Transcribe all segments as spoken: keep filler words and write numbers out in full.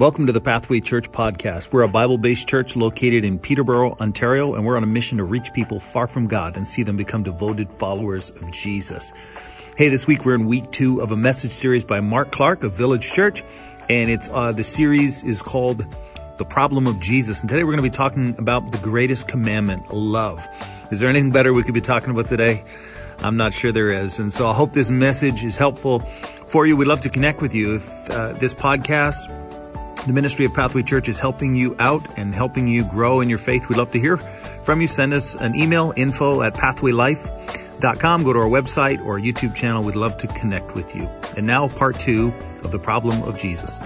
Welcome to the Pathway Church podcast. We're a Bible-based church located in Peterborough, Ontario, and we're on a mission to reach people far from God and see them become devoted followers of Jesus. Hey, this week we're in week two of a message series by Mark Clark of Village Church, and it's uh, the series is called The Problem of Jesus. And today we're going to be talking about the greatest commandment, love. Is there anything better we could be talking about today? I'm not sure there is. And so I hope this message is helpful for you. We'd love to connect with you. If uh, this podcast, the ministry of Pathway Church, is helping you out and helping you grow in your faith, we'd love to hear from you. Send us an email, info at pathway life dot com. Go to our website or YouTube channel. We'd love to connect with you. And now part two of The Problem of Jesus.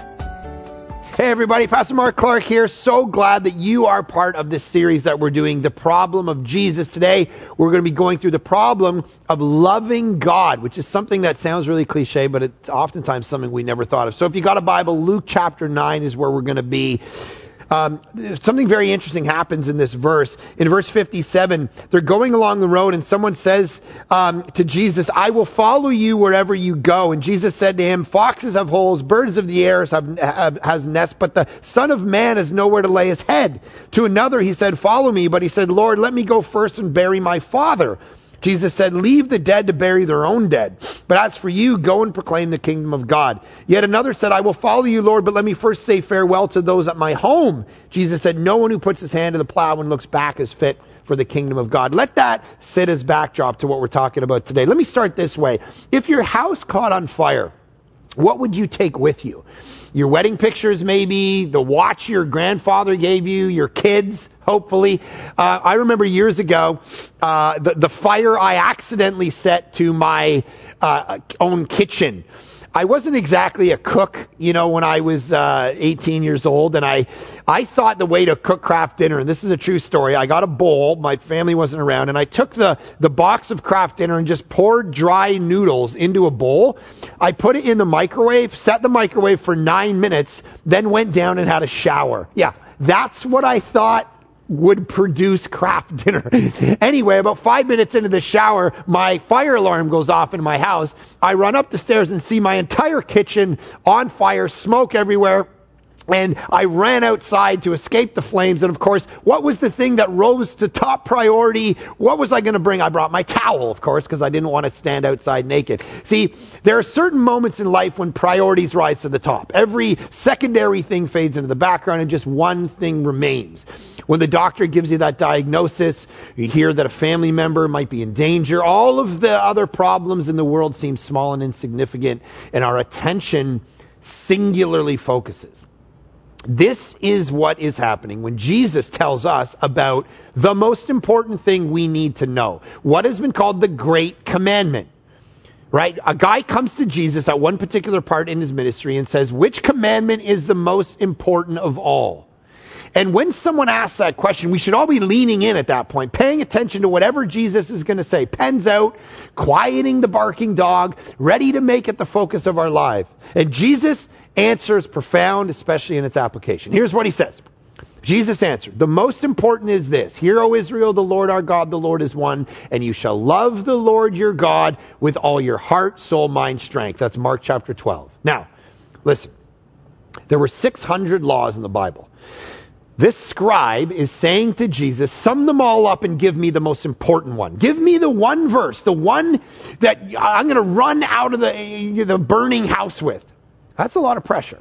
Hey everybody, Pastor Mark Clark here. So glad that you are part of this series that we're doing, The Problem of Jesus. Today, we're going to be going through the problem of loving God, which is something that sounds really cliche, but it's oftentimes something we never thought of. So if you got a Bible, Luke chapter nine is where we're going to be. Um, something very interesting happens in this verse. In verse fifty-seven, they're going along the road and someone says um, to Jesus, "I will follow you wherever you go." And Jesus said to him, "Foxes have holes, birds of the air have, have has nests, but the Son of Man has nowhere to lay his head." To another he said, "Follow me." But he said, "Lord, let me go first and bury my father." Jesus said, "Leave the dead to bury their own dead. But as for you, go and proclaim the kingdom of God." Yet another said, "I will follow you, Lord, but let me first say farewell to those at my home." Jesus said, "No one who puts his hand to the plow and looks back is fit for the kingdom of God." Let that sit as backdrop to what we're talking about today. Let me start this way. If your house caught on fire, what would you take with you? Your wedding pictures, maybe, the watch your grandfather gave you, your kids, hopefully. Uh, I remember years ago, uh, the, the fire I accidentally set to my uh, own kitchen. I wasn't exactly a cook, you know, when I was uh, eighteen years old, and I, I thought the way to cook Kraft dinner, and this is a true story, I got a bowl, my family wasn't around, and I took the, the box of Kraft dinner and just poured dry noodles into a bowl. I put it in the microwave, set the microwave for nine minutes, then went down and had a shower. Yeah, that's what I thought would produce Kraft dinner. Anyway, about five minutes into the shower, my fire alarm goes off in my house. I run up the stairs and see my entire kitchen on fire, smoke everywhere. And I ran outside to escape the flames. And of course, what was the thing that rose to top priority? What was I going to bring? I brought my towel, of course, because I didn't want to stand outside naked. See, there are certain moments in life when priorities rise to the top. Every secondary thing fades into the background and just one thing remains. When the doctor gives you that diagnosis, you hear that a family member might be in danger. All of the other problems in the world seem small and insignificant, and our attention singularly focuses. This is what is happening when Jesus tells us about the most important thing we need to know, what has been called the Great Commandment, right? A guy comes to Jesus at one particular part in his ministry and says, "Which commandment is the most important of all?" And when someone asks that question, we should all be leaning in at that point, paying attention to whatever Jesus is going to say. Pens out, quieting the barking dog, ready to make it the focus of our life. And Jesus' answer is profound, especially in its application. Here's what he says. Jesus answered, "The most important is this, hear, O Israel, the Lord our God, the Lord is one, and you shall love the Lord your God with all your heart, soul, mind, strength." That's Mark chapter twelve. Now, listen, there were six hundred laws in the Bible. This scribe is saying to Jesus, "Sum them all up and give me the most important one. Give me the one verse, the one that I'm going to run out of the, the burning house with." That's a lot of pressure.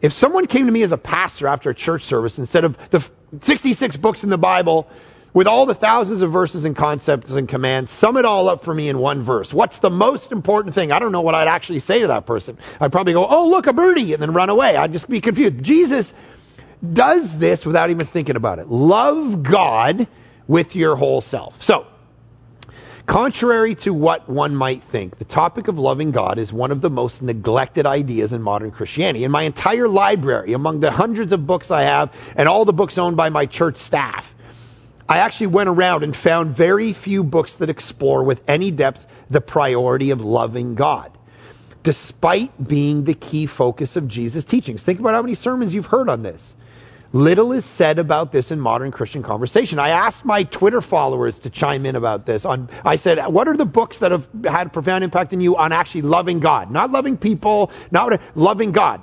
If someone came to me as a pastor after a church service, instead of the sixty-six books in the Bible with all the thousands of verses and concepts and commands, "Sum it all up for me in one verse. What's the most important thing?" I don't know what I'd actually say to that person. I'd probably go, "Oh, look, a birdie," and then run away. I'd just be confused. Jesus does this without even thinking about it. Love God with your whole self. So, contrary to what one might think, the topic of loving God is one of the most neglected ideas in modern Christianity. In my entire library, among the hundreds of books I have and all the books owned by my church staff, I actually went around and found very few books that explore with any depth the priority of loving God, despite being the key focus of Jesus' teachings. Think about how many sermons you've heard on this. Little is said about this in modern Christian conversation. I asked my Twitter followers to chime in about this. On, I said, what are the books that have had a profound impact on you on actually loving God? Not loving people, not loving God.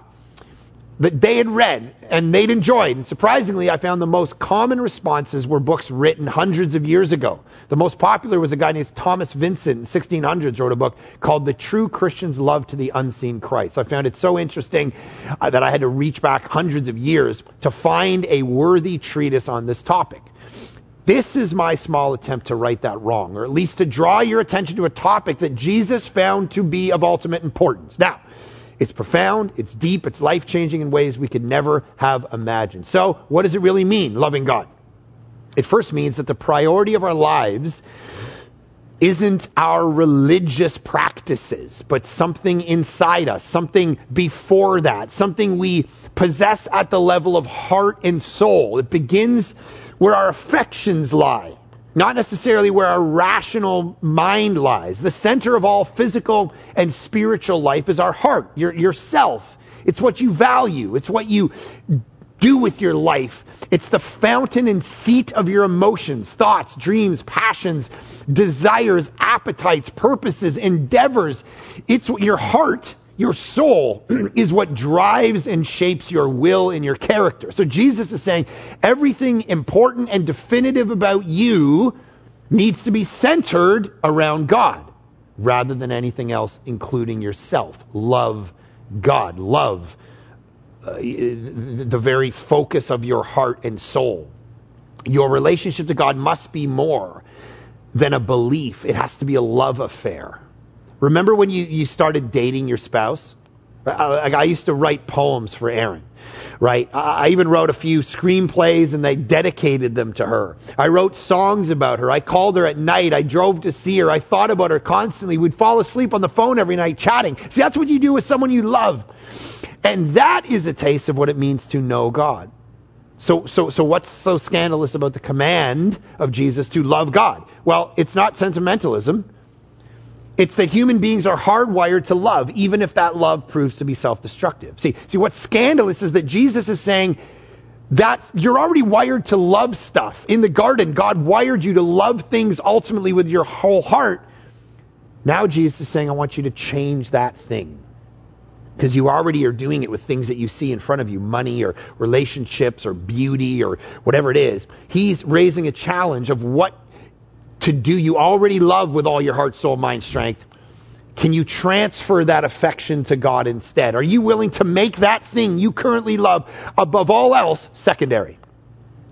that they had read and they'd enjoyed. And surprisingly, I found the most common responses were books written hundreds of years ago. The most popular was a guy named Thomas Vincent in the sixteen hundreds, wrote a book called The True Christian's Love to the Unseen Christ. So I found it so interesting uh, that I had to reach back hundreds of years to find a worthy treatise on this topic. This is my small attempt to right that wrong, or at least to draw your attention to a topic that Jesus found to be of ultimate importance. Now, it's profound, it's deep, it's life-changing in ways we could never have imagined. So, what does it really mean, loving God? It first means that the priority of our lives isn't our religious practices, but something inside us, something before that, something we possess at the level of heart and soul. It begins where our affections lie, not necessarily where our rational mind lies. The center of all physical and spiritual life is our heart, your yourself. It's what you value. It's what you do with your life. It's the fountain and seat of your emotions, thoughts, dreams, passions, desires, appetites, purposes, endeavors. It's your heart, your soul, is what drives and shapes your will and your character. So Jesus is saying everything important and definitive about you needs to be centered around God rather than anything else, including yourself. Love God. Love uh, the very focus of your heart and soul. Your relationship to God must be more than a belief. It has to be a love affair. Remember when you, you started dating your spouse? I, I used to write poems for Erin, right? I, I even wrote a few screenplays and I dedicated them to her. I wrote songs about her. I called her at night. I drove to see her. I thought about her constantly. We'd fall asleep on the phone every night chatting. See, that's what you do with someone you love. And that is a taste of what it means to know God. So, so, so what's so scandalous about the command of Jesus to love God? Well, it's not sentimentalism. It's that human beings are hardwired to love, even if that love proves to be self-destructive. See, see, what's scandalous is that Jesus is saying that you're already wired to love stuff. In the garden, God wired you to love things ultimately with your whole heart. Now Jesus is saying, I want you to change that thing. Because you already are doing it with things that you see in front of you, money or relationships or beauty or whatever it is. He's raising a challenge of what to do you already love with all your heart, soul, mind, strength. Can you transfer that affection to God instead? Are you willing to make that thing you currently love above all else secondary?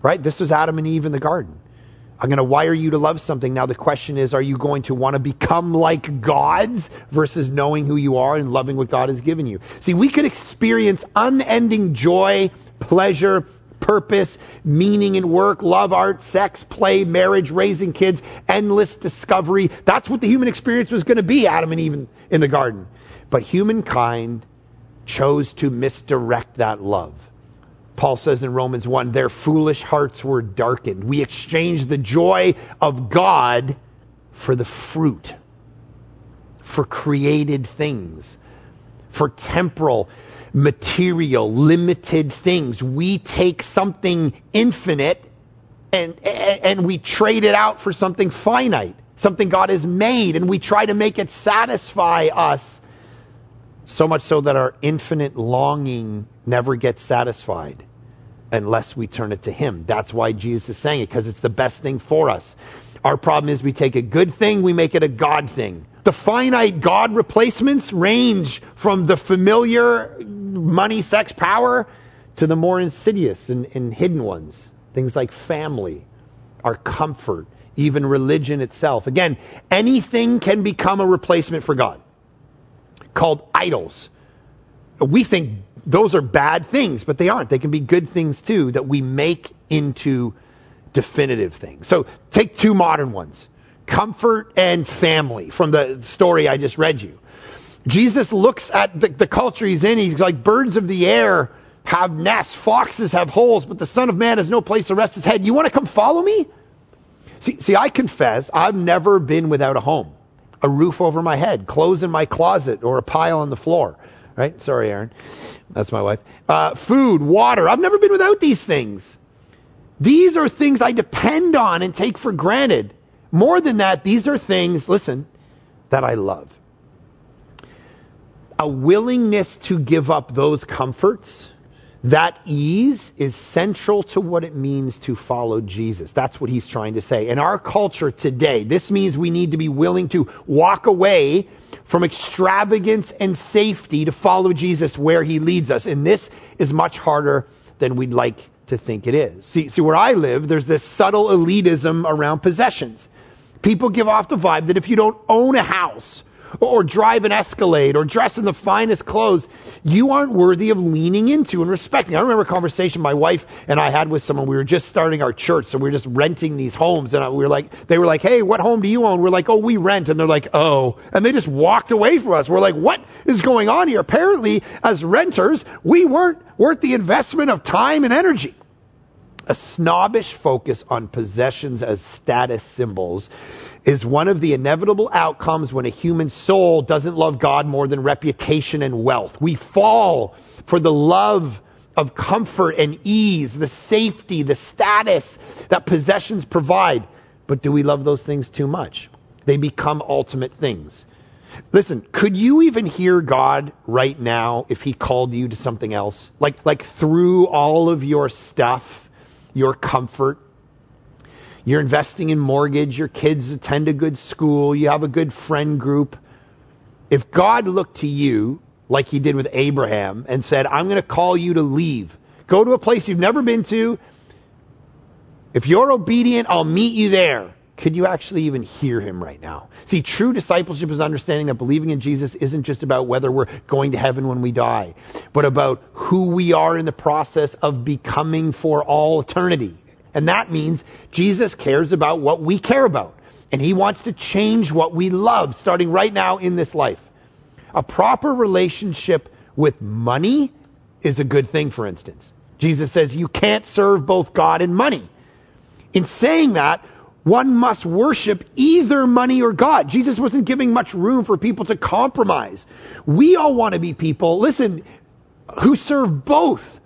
Right? This was Adam and Eve in the garden. I'm going to wire you to love something. Now the question is, are you going to want to become like gods versus knowing who you are and loving what God has given you? See, we could experience unending joy, pleasure, purpose, meaning in work, love, art, sex, play, marriage, raising kids, endless discovery. That's what the human experience was going to be, Adam and Eve in the garden. But humankind chose to misdirect that love. Paul says in Romans one, their foolish hearts were darkened. We exchanged the joy of God for the fruit, for created things, for temporal material, limited things. We take something infinite and, and we trade it out for something finite, something God has made, and we try to make it satisfy us, so much so that our infinite longing never gets satisfied unless we turn it to Him. That's why Jesus is saying it, because it's the best thing for us. Our problem is we take a good thing, we make it a God thing. The finite God replacements range from the familiar money, sex, power, to the more insidious and, and hidden ones. Things like family, our comfort, even religion itself. Again, anything can become a replacement for God, called idols. We think those are bad things, but they aren't. They can be good things too that we make into definitive things. So take two modern ones. Comfort and family from the story I just read you. Jesus looks at the, the culture he's in. He's like, birds of the air have nests, foxes have holes, but the Son of Man has no place to rest his head. You want to come follow me? See, see, I confess, I've never been without a home, a roof over my head, clothes in my closet, or a pile on the floor. Right? Sorry, Aaron. That's my wife. Uh, food, water. I've never been without these things. These are things I depend on and take for granted. More than that, these are things, listen, that I love. A willingness to give up those comforts That ease is central to what it means to follow Jesus. That's what he's trying to say. In our culture today, this means we need to be willing to walk away from extravagance and safety to follow Jesus where he leads us. And this is much harder than we'd like to think it is. See, see where I live, there's this subtle elitism around possessions. People give off the vibe that if you don't own a house or drive an Escalade or dress in the finest clothes, you aren't worthy of leaning into and respecting. I remember a conversation my wife and I had with someone. We were just starting our church, so we were just renting these homes, and I, we were like, they were like, "Hey, what home do you own?" We're like, "Oh, we rent," and they're like, "Oh," and they just walked away from us. We're like, "What is going on here?" Apparently, as renters, we weren't worth the investment of time and energy. A snobbish focus on possessions as status symbols is one of the inevitable outcomes when a human soul doesn't love God more than reputation and wealth. We fall for the love of comfort and ease, the safety, the status that possessions provide. But do we love those things too much? They become ultimate things. Listen, could you even hear God right now if he called you to something else? Like, like through all of your stuff, your comfort, you're investing in mortgage, your kids attend a good school, you have a good friend group. If God looked to you like he did with Abraham and said, "I'm going to call you to leave, go to a place you've never been to. If you're obedient, I'll meet you there." Could you actually even hear him right now? See, true discipleship is understanding that believing in Jesus isn't just about whether we're going to heaven when we die, but about who we are in the process of becoming for all eternity. And that means Jesus cares about what we care about, and he wants to change what we love, starting right now in this life. A proper relationship with money is a good thing, for instance. Jesus says you can't serve both God and money. In saying that, one must worship either money or God. Jesus wasn't giving much room for people to compromise. We all want to be people, listen, who serve both.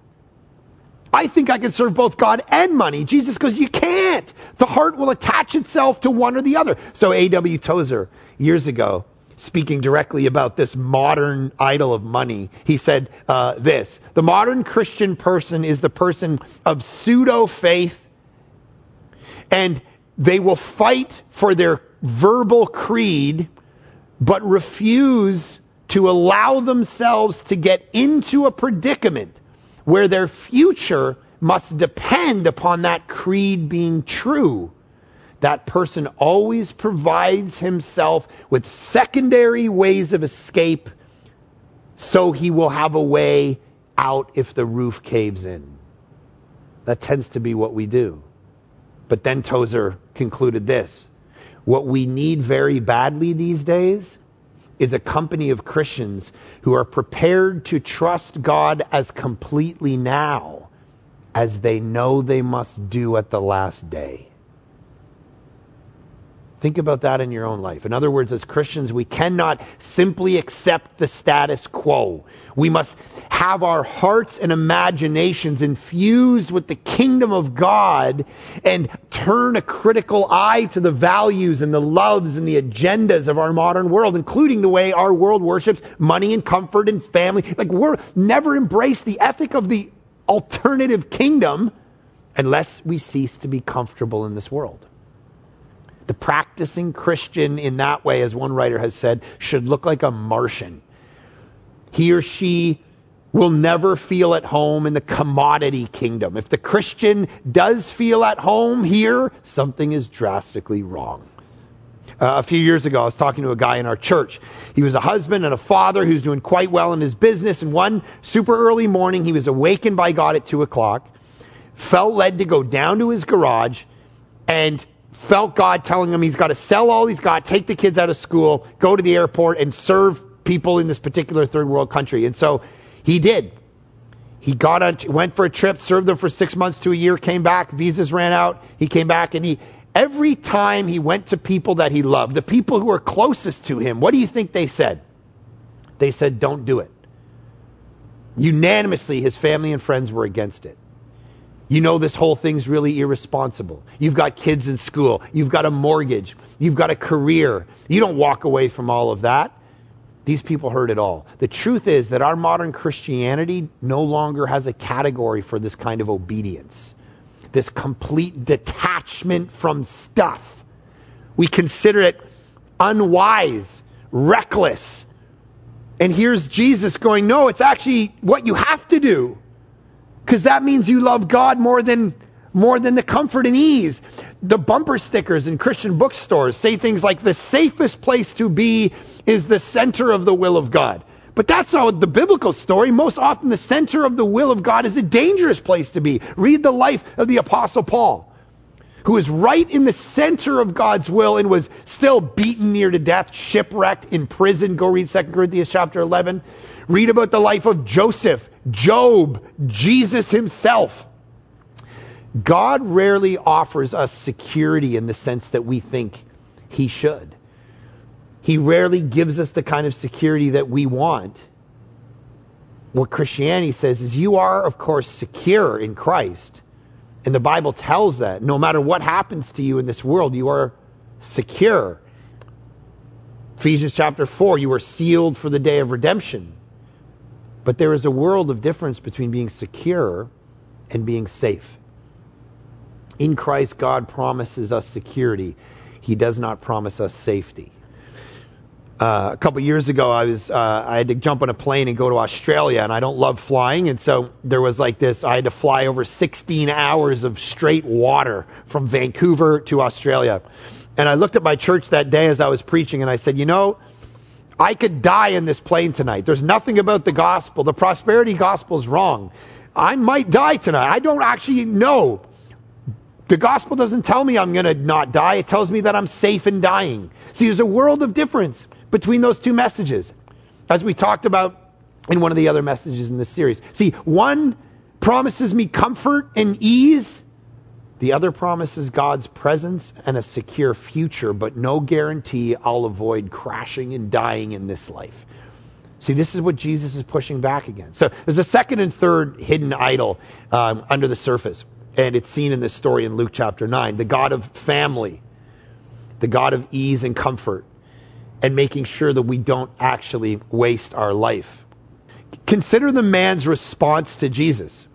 I think I can serve both God and money. Jesus goes, you can't. The heart will attach itself to one or the other. So A W Tozer, years ago, speaking directly about this modern idol of money, he said uh, this, "The modern Christian person is the person of pseudo-faith, and they will fight for their verbal creed, but refuse to allow themselves to get into a predicament where their future must depend upon that creed being true. That person always provides himself with secondary ways of escape, so he will have a way out if the roof caves in." That tends to be what we do. But then Tozer concluded this, "What we need very badly these days is a company of Christians who are prepared to trust God as completely now as they know they must do at the last day." Think about that in your own life. In other words, as Christians, we cannot simply accept the status quo. We must have our hearts and imaginations infused with the kingdom of God and turn a critical eye to the values and the loves and the agendas of our modern world, including the way our world worships money and comfort and family. Like, we're never embrace the ethic of the alternative kingdom unless we cease to be comfortable in this world. The practicing Christian in that way, as one writer has said, should look like a Martian. He or she will never feel at home in the commodity kingdom. If the Christian does feel at home here, something is drastically wrong. Uh, a few years ago, I was talking to a guy in our church. He was a husband and a father who's doing quite well in his business. And one super early morning, he was awakened by God at two o'clock, felt led to go down to his garage, and felt God telling him he's got to sell all he's got, take the kids out of school, go to the airport, and serve people in this particular third world country. And so he did. He got on, went for a trip, served them for six months to a year, came back, visas ran out, he came back, and he every time he went to people that he loved, the people who were closest to him, what do you think they said? They said, "Don't do it." Unanimously, his family and friends were against it. "You know, this whole thing's really irresponsible. You've got kids in school. You've got a mortgage. You've got a career. You don't walk away from all of that." These people heard it all. The truth is that our modern Christianity no longer has a category for this kind of obedience, this complete detachment from stuff. We consider it unwise, reckless. And here's Jesus going, no, it's actually what you have to do, because that means you love God more than more than the comfort and ease. The bumper stickers in Christian bookstores say things like, the safest place to be is the center of the will of God. But that's not the biblical story. Most often the center of the will of God is a dangerous place to be. Read the life of the Apostle Paul, who was right in the center of God's will and was still beaten near to death, shipwrecked, in prison. Go read Second Corinthians chapter eleven. Read about the life of Joseph, Job, Jesus himself. God rarely offers us security in the sense that we think he should. He rarely gives us the kind of security that we want. What Christianity says is you are, of course, secure in Christ. And the Bible tells that no matter what happens to you in this world, you are secure. Ephesians chapter four, you are sealed for the day of redemption. But there is a world of difference between being secure and being safe. In Christ, God promises us security. He does not promise us safety. Uh, a couple years ago, I was uh, I had to jump on a plane and go to Australia, and I don't love flying, and so there was like this. I had to fly over sixteen hours of straight water from Vancouver to Australia. And I looked at my church that day as I was preaching, and I said, you know, I could die in this plane tonight. There's nothing about the gospel. The prosperity gospel's wrong. I might die tonight. I don't actually know. The gospel doesn't tell me I'm going to not die. It tells me that I'm safe in dying. See, there's a world of difference between those two messages, as we talked about in one of the other messages in this series. See, one promises me comfort and ease. The other promises God's presence and a secure future, but no guarantee I'll avoid crashing and dying in this life. See, this is what Jesus is pushing back against. So there's a second and third hidden idol um, under the surface. And it's seen in this story in Luke chapter nine. The God of family, the God of ease and comfort, and making sure that we don't actually waste our life. Consider the man's response to Jesus.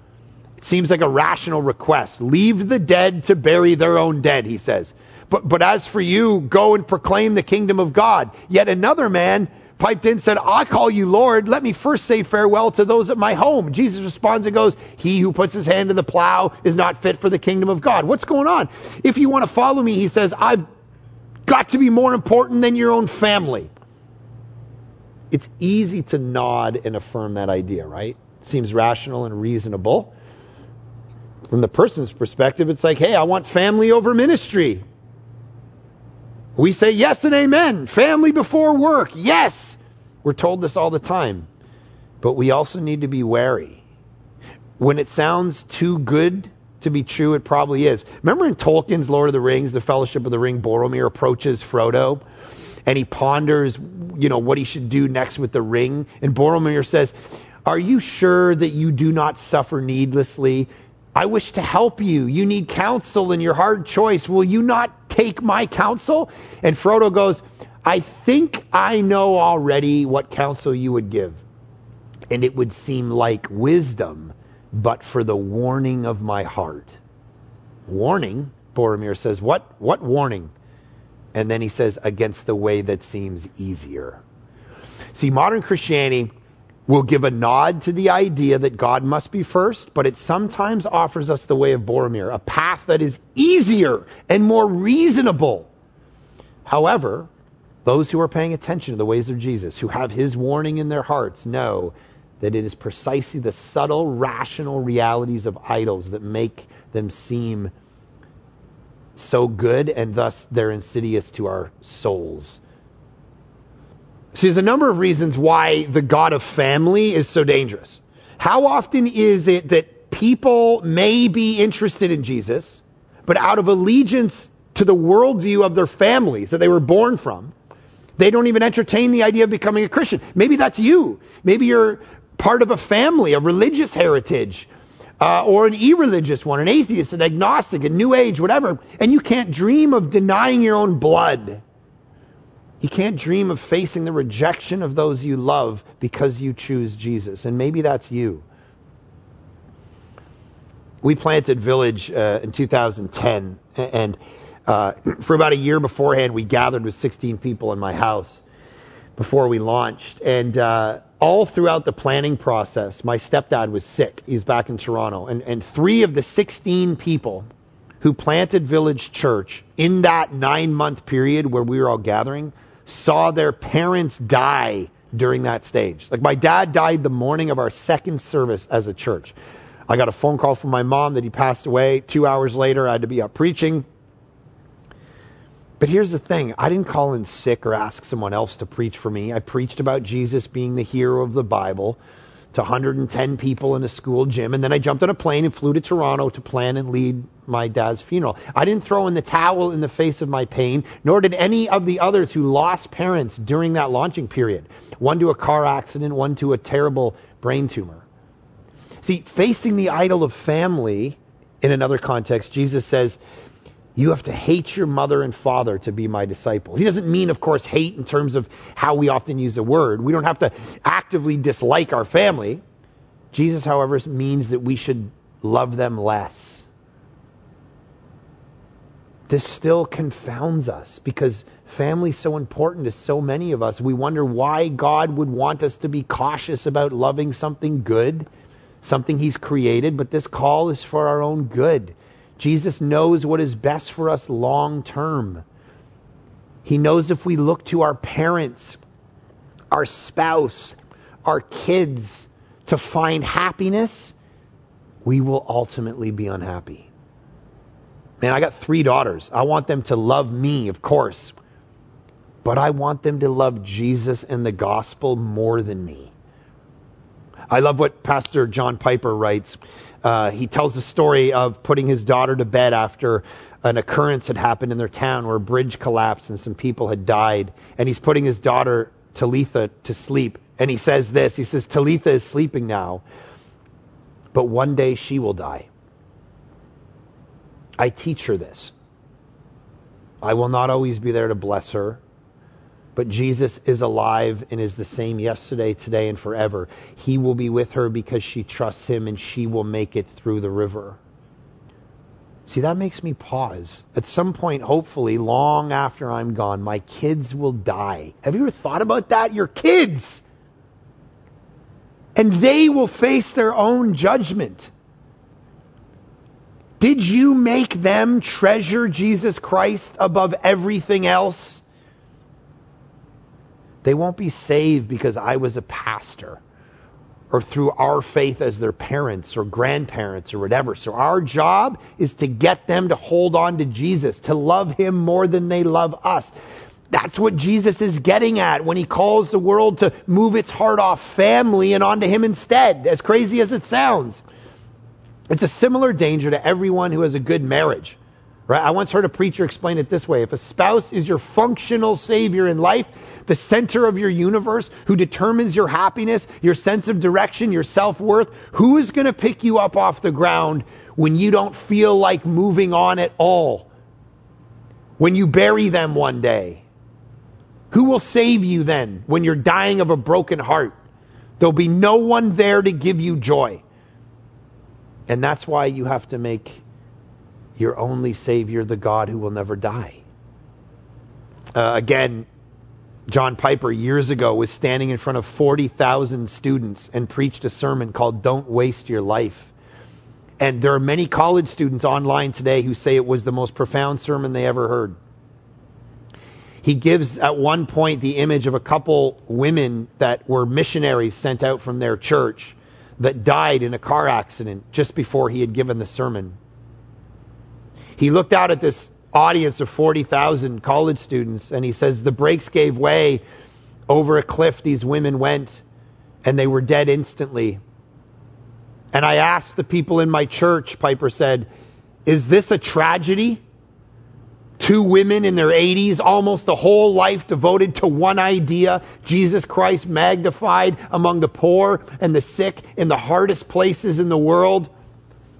It seems like a rational request. Leave the dead to bury their own dead, he says. But, but as for you, go and proclaim the kingdom of God. Yet another man piped in and said, I call you Lord, let me first say farewell to those at my home. Jesus responds and goes, he who puts his hand to the plow is not fit for the kingdom of God. What's going on? If you want to follow me, he says, I've got to be more important than your own family. It's easy to nod and affirm that idea, right? Seems rational and reasonable. From the person's perspective, it's like, hey, I want family over ministry. We say yes and amen. Family before work. Yes. We're told this all the time. But we also need to be wary. When it sounds too good to be true, it probably is. Remember in Tolkien's Lord of the Rings, the Fellowship of the Ring, Boromir approaches Frodo and he ponders, you know, what he should do next with the ring. And Boromir says, are you sure that you do not suffer needlessly? I wish to help you. You need counsel in your hard choice. Will you not take my counsel? And Frodo goes, I think I know already what counsel you would give. And it would seem like wisdom, but for the warning of my heart. Warning? Boromir says, what? What warning? And then he says, against the way that seems easier. See, modern Christianity will give a nod to the idea that God must be first, but it sometimes offers us the way of Boromir, a path that is easier and more reasonable. However, those who are paying attention to the ways of Jesus, who have his warning in their hearts, know that it is precisely the subtle, rational realities of idols that make them seem so good, and thus they're insidious to our souls. See, there's a number of reasons why the God of family is so dangerous. How often is it that people may be interested in Jesus, but out of allegiance to the worldview of their families that they were born from, they don't even entertain the idea of becoming a Christian? Maybe that's you. Maybe you're part of a family, a religious heritage, uh, or an irreligious one, an atheist, an agnostic, a new age, whatever, and you can't dream of denying your own blood. You can't dream of facing the rejection of those you love because you choose Jesus. And maybe that's you. We planted Village uh, in two thousand ten, and uh, for about a year beforehand, we gathered with sixteen people in my house before we launched. And uh, all throughout the planning process, my stepdad was sick. He was back in Toronto. And, and three of the sixteen people who planted Village Church in that nine-month period where we were all gathering saw their parents die during that stage. Like, my dad died the morning of our second service as a church. I got a phone call from my mom that he passed away. Two hours later, I had to be up preaching. But here's the thing. I didn't call in sick or ask someone else to preach for me. I preached about Jesus being the hero of the Bible to one hundred ten people in a school gym. And then I jumped on a plane and flew to Toronto to plan and lead my dad's funeral. I didn't throw in the towel in the face of my pain, nor did any of the others who lost parents during that launching period. One to a car accident, one to a terrible brain tumor. See, facing the idol of family, in another context, Jesus says, you have to hate your mother and father to be my disciple. He doesn't mean, of course, hate in terms of how we often use the word. We don't have to actively dislike our family. Jesus, however, means that we should love them less. This still confounds us because family is so important to so many of us. We wonder why God would want us to be cautious about loving something good, something he's created, but this call is for our own good. Jesus knows what is best for us long term. He knows if we look to our parents, our spouse, our kids to find happiness, we will ultimately be unhappy. Man, I got three daughters. I want them to love me, of course, but I want them to love Jesus and the gospel more than me. I love what Pastor John Piper writes. Uh, he tells the story of putting his daughter to bed after an occurrence had happened in their town where a bridge collapsed and some people had died. And he's putting his daughter, Talitha, to sleep. And he says this, he says, Talitha is sleeping now, but one day she will die. I teach her this. I will not always be there to bless her. But Jesus is alive and is the same yesterday, today, and forever. He will be with her because she trusts him and she will make it through the river. See, that makes me pause. At some point, hopefully, long after I'm gone, my kids will die. Have you ever thought about that? Your kids! And they will face their own judgment. Did you make them treasure Jesus Christ above everything else? They won't be saved because I was a pastor or through our faith as their parents or grandparents or whatever. So our job is to get them to hold on to Jesus, to love him more than they love us. That's what Jesus is getting at when he calls the world to move its heart off family and onto him instead, as crazy as it sounds. It's a similar danger to everyone who has a good marriage. Right? I once heard a preacher explain it this way. If a spouse is your functional savior in life, the center of your universe, who determines your happiness, your sense of direction, your self-worth, who is going to pick you up off the ground when you don't feel like moving on at all? When you bury them one day? Who will save you then when you're dying of a broken heart? There'll be no one there to give you joy. And that's why you have to make your only Savior the God who will never die. Uh, again, John Piper years ago was standing in front of forty thousand students and preached a sermon called Don't Waste Your Life. And there are many college students online today who say it was the most profound sermon they ever heard. He gives at one point the image of a couple women that were missionaries sent out from their church that died in a car accident just before he had given the sermon. He looked out at this audience of forty thousand college students and he says, the brakes gave way. Over a cliff these women went and they were dead instantly. And I asked the people in my church, Piper said, is this a tragedy? Two women in their eighties, almost a whole life devoted to one idea, Jesus Christ magnified among the poor and the sick in the hardest places in the world.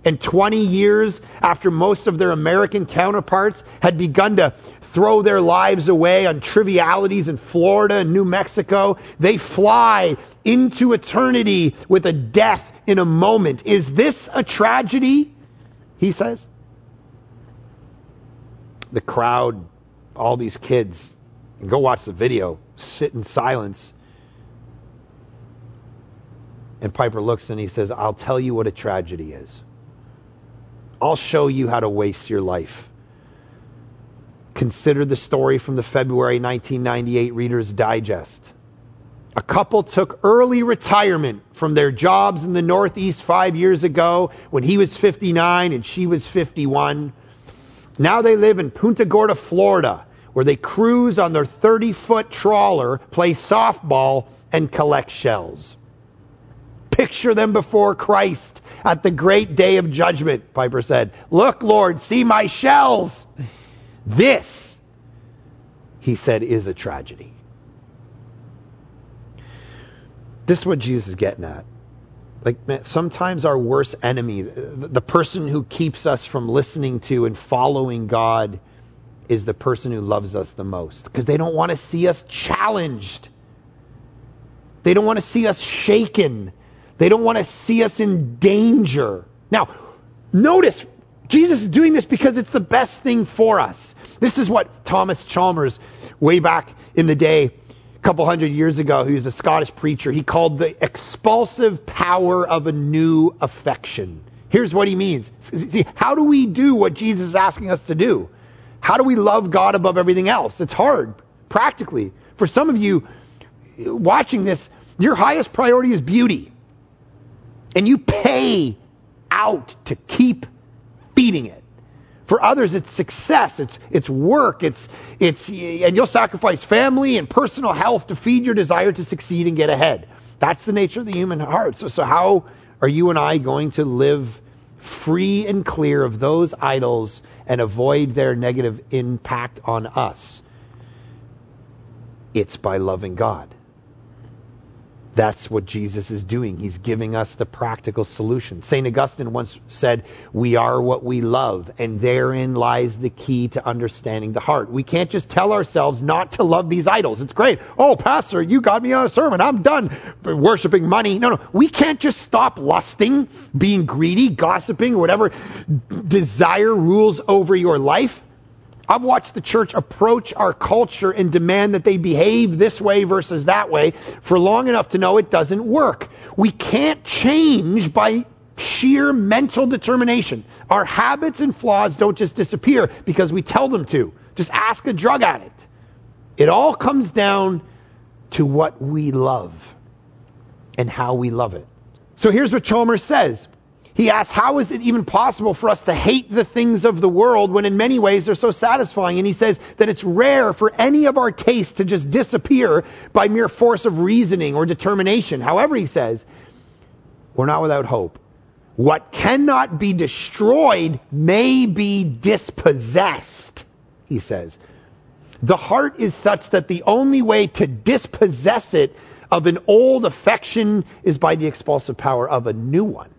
and twenty years after most of their American counterparts had begun to throw their lives away on trivialities in Florida and New Mexico, they fly into eternity with a death in a moment. Is this a tragedy? He says. The crowd, all these kids, go watch the video, sit in silence. And Piper looks and he says, I'll tell you what a tragedy is. I'll show you how to waste your life. Consider the story from the February nineteen ninety-eight Reader's Digest. A couple took early retirement from their jobs in the Northeast five years ago when he was fifty-nine and she was fifty-one. Now they live in Punta Gorda, Florida, where they cruise on their thirty-foot trawler, play softball, and collect shells. Picture them before Christ at the great day of judgment, Piper said. Look, Lord, see my shells. This, he said, is a tragedy. This is what Jesus is getting at. Like, man, sometimes our worst enemy, the person who keeps us from listening to and following God, is the person who loves us the most. Because they don't want to see us challenged. They don't want to see us shaken. They don't want to see us in danger. Now, notice, Jesus is doing this because it's the best thing for us. This is what Thomas Chalmers, way back in the day, a couple hundred years ago, he was a Scottish preacher, he called the expulsive power of a new affection. Here's what he means. See, how do we do what Jesus is asking us to do? How do we love God above everything else? It's hard, practically. For some of you watching this, your highest priority is beauty. And you pay out to keep feeding it. For others, it's success, it's it's work, it's it's and you'll sacrifice family and personal health to feed your desire to succeed and get ahead. That's the nature of the human heart. So, so how are you and I going to live free and clear of those idols and avoid their negative impact on us? It's by loving God. That's what Jesus is doing. He's giving us the practical solution. Saint Augustine once said, we are what we love, and therein lies the key to understanding the heart. We can't just tell ourselves not to love these idols. It's great. Oh, pastor, you got me on a sermon. I'm done worshiping money. No, no. We can't just stop lusting, being greedy, gossiping, whatever desire rules over your life. I've watched the church approach our culture and demand that they behave this way versus that way for long enough to know it doesn't work. We can't change by sheer mental determination. Our habits and flaws don't just disappear because we tell them to. Just ask a drug addict. It all comes down to what we love and how we love it. So here's what Chalmers says. He asks, how is it even possible for us to hate the things of the world when in many ways they're so satisfying? And he says that it's rare for any of our tastes to just disappear by mere force of reasoning or determination. However, he says, we're not without hope. What cannot be destroyed may be dispossessed, he says. The heart is such that the only way to dispossess it of an old affection is by the expulsive power of a new one.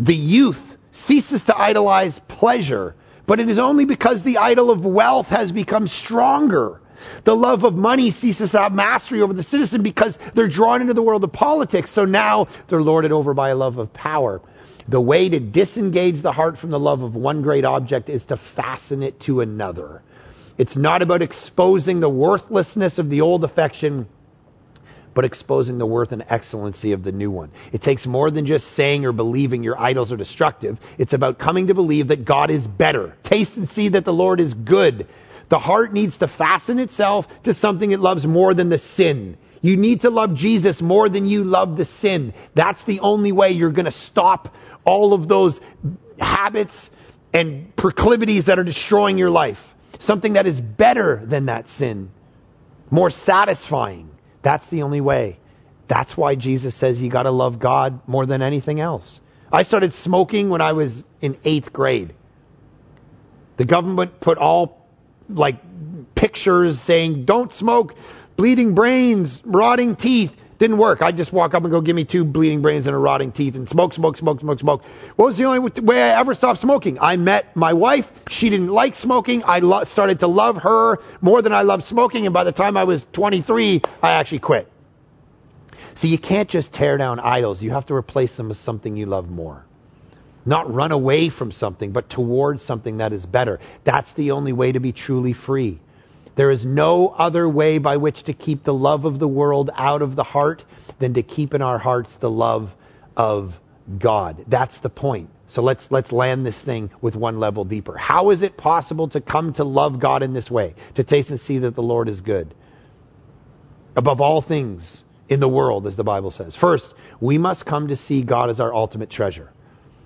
The youth ceases to idolize pleasure, but it is only because the idol of wealth has become stronger. The love of money ceases to have mastery over the citizen because they're drawn into the world of politics, so now they're lorded over by a love of power. The way to disengage the heart from the love of one great object is to fasten it to another. It's not about exposing the worthlessness of the old affection, but exposing the worth and excellency of the new one. It takes more than just saying or believing your idols are destructive. It's about coming to believe that God is better. Taste and see that the Lord is good. The heart needs to fasten itself to something it loves more than the sin. You need to love Jesus more than you love the sin. That's the only way you're going to stop all of those habits and proclivities that are destroying your life. Something that is better than that sin. More satisfying. That's the only way. That's why Jesus says you got to love God more than anything else. I started smoking when I was in eighth grade. The government put all like pictures saying, don't smoke, bleeding brains, rotting teeth. Didn't work. I'd just walk up and go, give me two bleeding brains and a rotting teeth and smoke, smoke, smoke, smoke, smoke. What was the only way I ever stopped smoking? I met my wife. She didn't like smoking. I lo- started to love her more than I loved smoking. And by the time I was twenty-three, I actually quit. See, you can't just tear down idols. You have to replace them with something you love more. Not run away from something, but towards something that is better. That's the only way to be truly free. There is no other way by which to keep the love of the world out of the heart than to keep in our hearts the love of God. That's the point. So let's let's land this thing with one level deeper. How is it possible to come to love God in this way? To taste and see that the Lord is good. Above all things in the world, as the Bible says. First, we must come to see God as our ultimate treasure.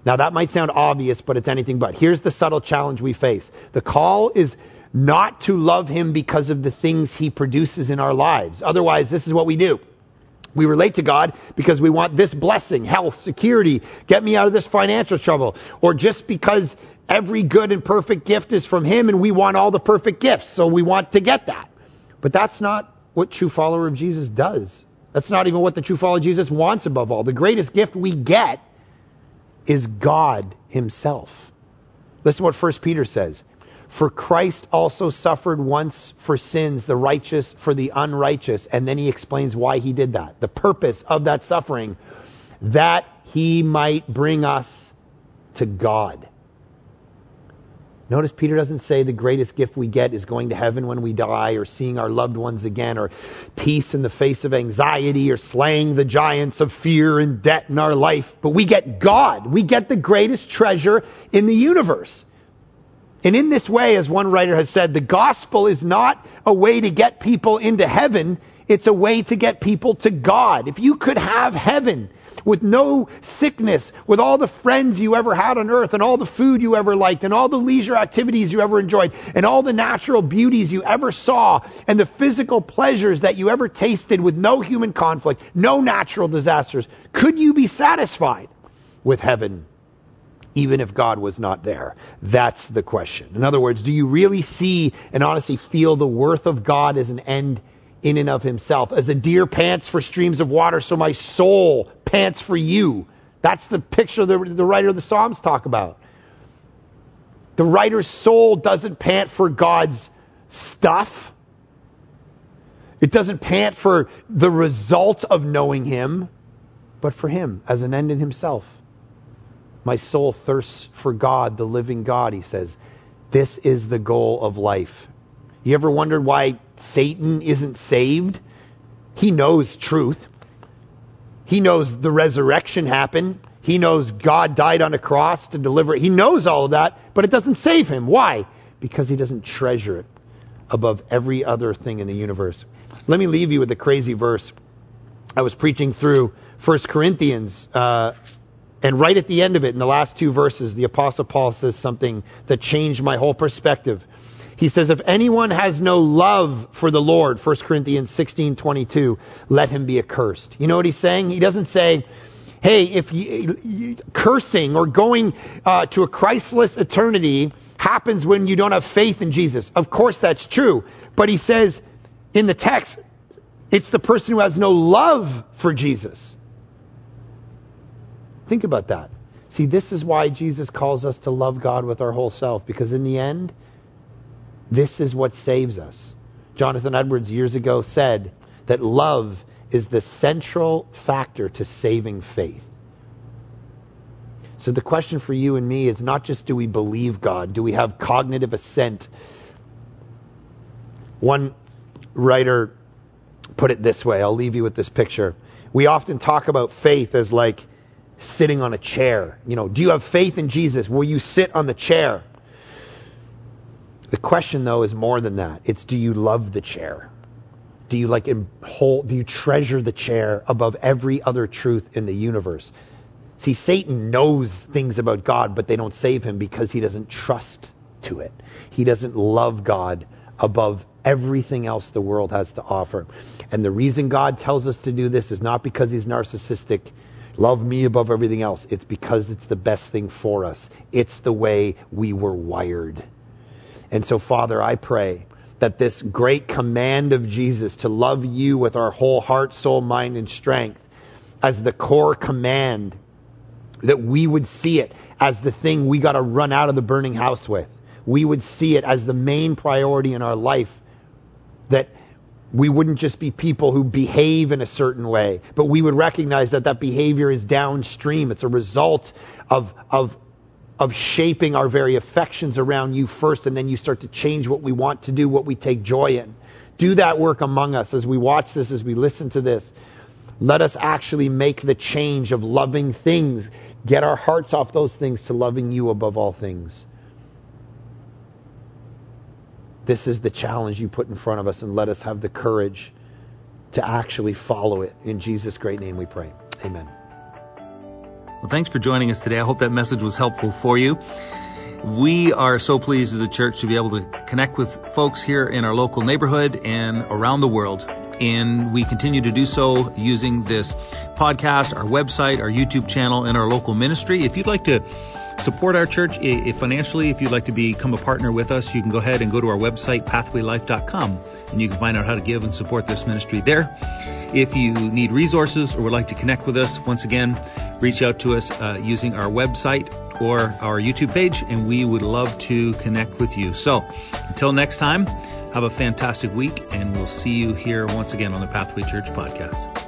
Now that might sound obvious, but it's anything but. Here's the subtle challenge we face. The call is not to love him because of the things he produces in our lives. Otherwise, this is what we do. We relate to God because we want this blessing, health, security, get me out of this financial trouble. Or just because every good and perfect gift is from him and we want all the perfect gifts, so we want to get that. But that's not what true follower of Jesus does. That's not even what the true follower of Jesus wants above all. The greatest gift we get is God himself. Listen to what First Peter says. For Christ also suffered once for sins, the righteous for the unrighteous. And then he explains why he did that. The purpose of that suffering, that he might bring us to God. Notice Peter doesn't say the greatest gift we get is going to heaven when we die or seeing our loved ones again or peace in the face of anxiety or slaying the giants of fear and debt in our life. But we get God. We get the greatest treasure in the universe. And in this way, as one writer has said, the gospel is not a way to get people into heaven. It's a way to get people to God. If you could have heaven with no sickness, with all the friends you ever had on earth and all the food you ever liked and all the leisure activities you ever enjoyed and all the natural beauties you ever saw and the physical pleasures that you ever tasted with no human conflict, no natural disasters, could you be satisfied with heaven? Even if God was not there? That's the question. In other words, do you really see and honestly feel the worth of God as an end in and of himself? As a deer pants for streams of water, so my soul pants for you. That's the picture the, the writer of the Psalms talk about. The writer's soul doesn't pant for God's stuff. It doesn't pant for the result of knowing him, but for him as an end in himself. My soul thirsts for God, the living God, he says. This is the goal of life. You ever wondered why Satan isn't saved? He knows truth. He knows the resurrection happened. He knows God died on a cross to deliver it. He knows all of that, but it doesn't save him. Why? Because he doesn't treasure it above every other thing in the universe. Let me leave you with a crazy verse. I was preaching through First Corinthians... Uh, And right at the end of it, in the last two verses, the Apostle Paul says something that changed my whole perspective. He says, if anyone has no love for the Lord, First Corinthians sixteen twenty-two, let him be accursed. You know what he's saying? He doesn't say, hey, if you, you, cursing or going uh, to a Christless eternity happens when you don't have faith in Jesus. Of course, that's true. But he says in the text, it's the person who has no love for Jesus. Think about that. See, this is why Jesus calls us to love God with our whole self, because in the end, this is what saves us. Jonathan Edwards years ago said that love is the central factor to saving faith. So the question for you and me is not just do we believe God, do we have cognitive assent? One writer put it this way, I'll leave you with this picture. We often talk about faith as like sitting on a chair. You know, do you have faith in Jesus? Will you sit on the chair? The question, though, is more than that. It's do you love the chair? Do you like hold, do you treasure the chair above every other truth in the universe? See, Satan knows things about God, but they don't save him because he doesn't trust to it. He doesn't love God above everything else the world has to offer. And the reason God tells us to do this is not because he's narcissistic. Love me above everything else. It's because it's the best thing for us. It's the way we were wired. And so, Father, I pray that this great command of Jesus to love you with our whole heart, soul, mind, and strength as the core command, that we would see it as the thing we got to run out of the burning house with. We would see it as the main priority in our life, that we wouldn't just be people who behave in a certain way, but we would recognize that that behavior is downstream. It's a result of of of shaping our very affections around you first, and then you start to change what we want to do, what we take joy in. Do that work among us as we watch this, as we listen to this. Let us actually make the change of loving things. Get our hearts off those things to loving you above all things. This is the challenge you put in front of us, and let us have the courage to actually follow it. In Jesus' great name we pray. Amen. Well, thanks for joining us today. I hope that message was helpful for you. We are so pleased as a church to be able to connect with folks here in our local neighborhood and around the world. And we continue to do so using this podcast, our website, our YouTube channel, and our local ministry. If you'd like to support our church financially, if you'd like to become a partner with us, you can go ahead and go to our website, pathway life dot com, and you can find out how to give and support this ministry there. If you need resources or would like to connect with us, once again, reach out to us uh, using our website or our YouTube page, and we would love to connect with you. So until next time, have a fantastic week, and we'll see you here once again on the Pathway Church podcast.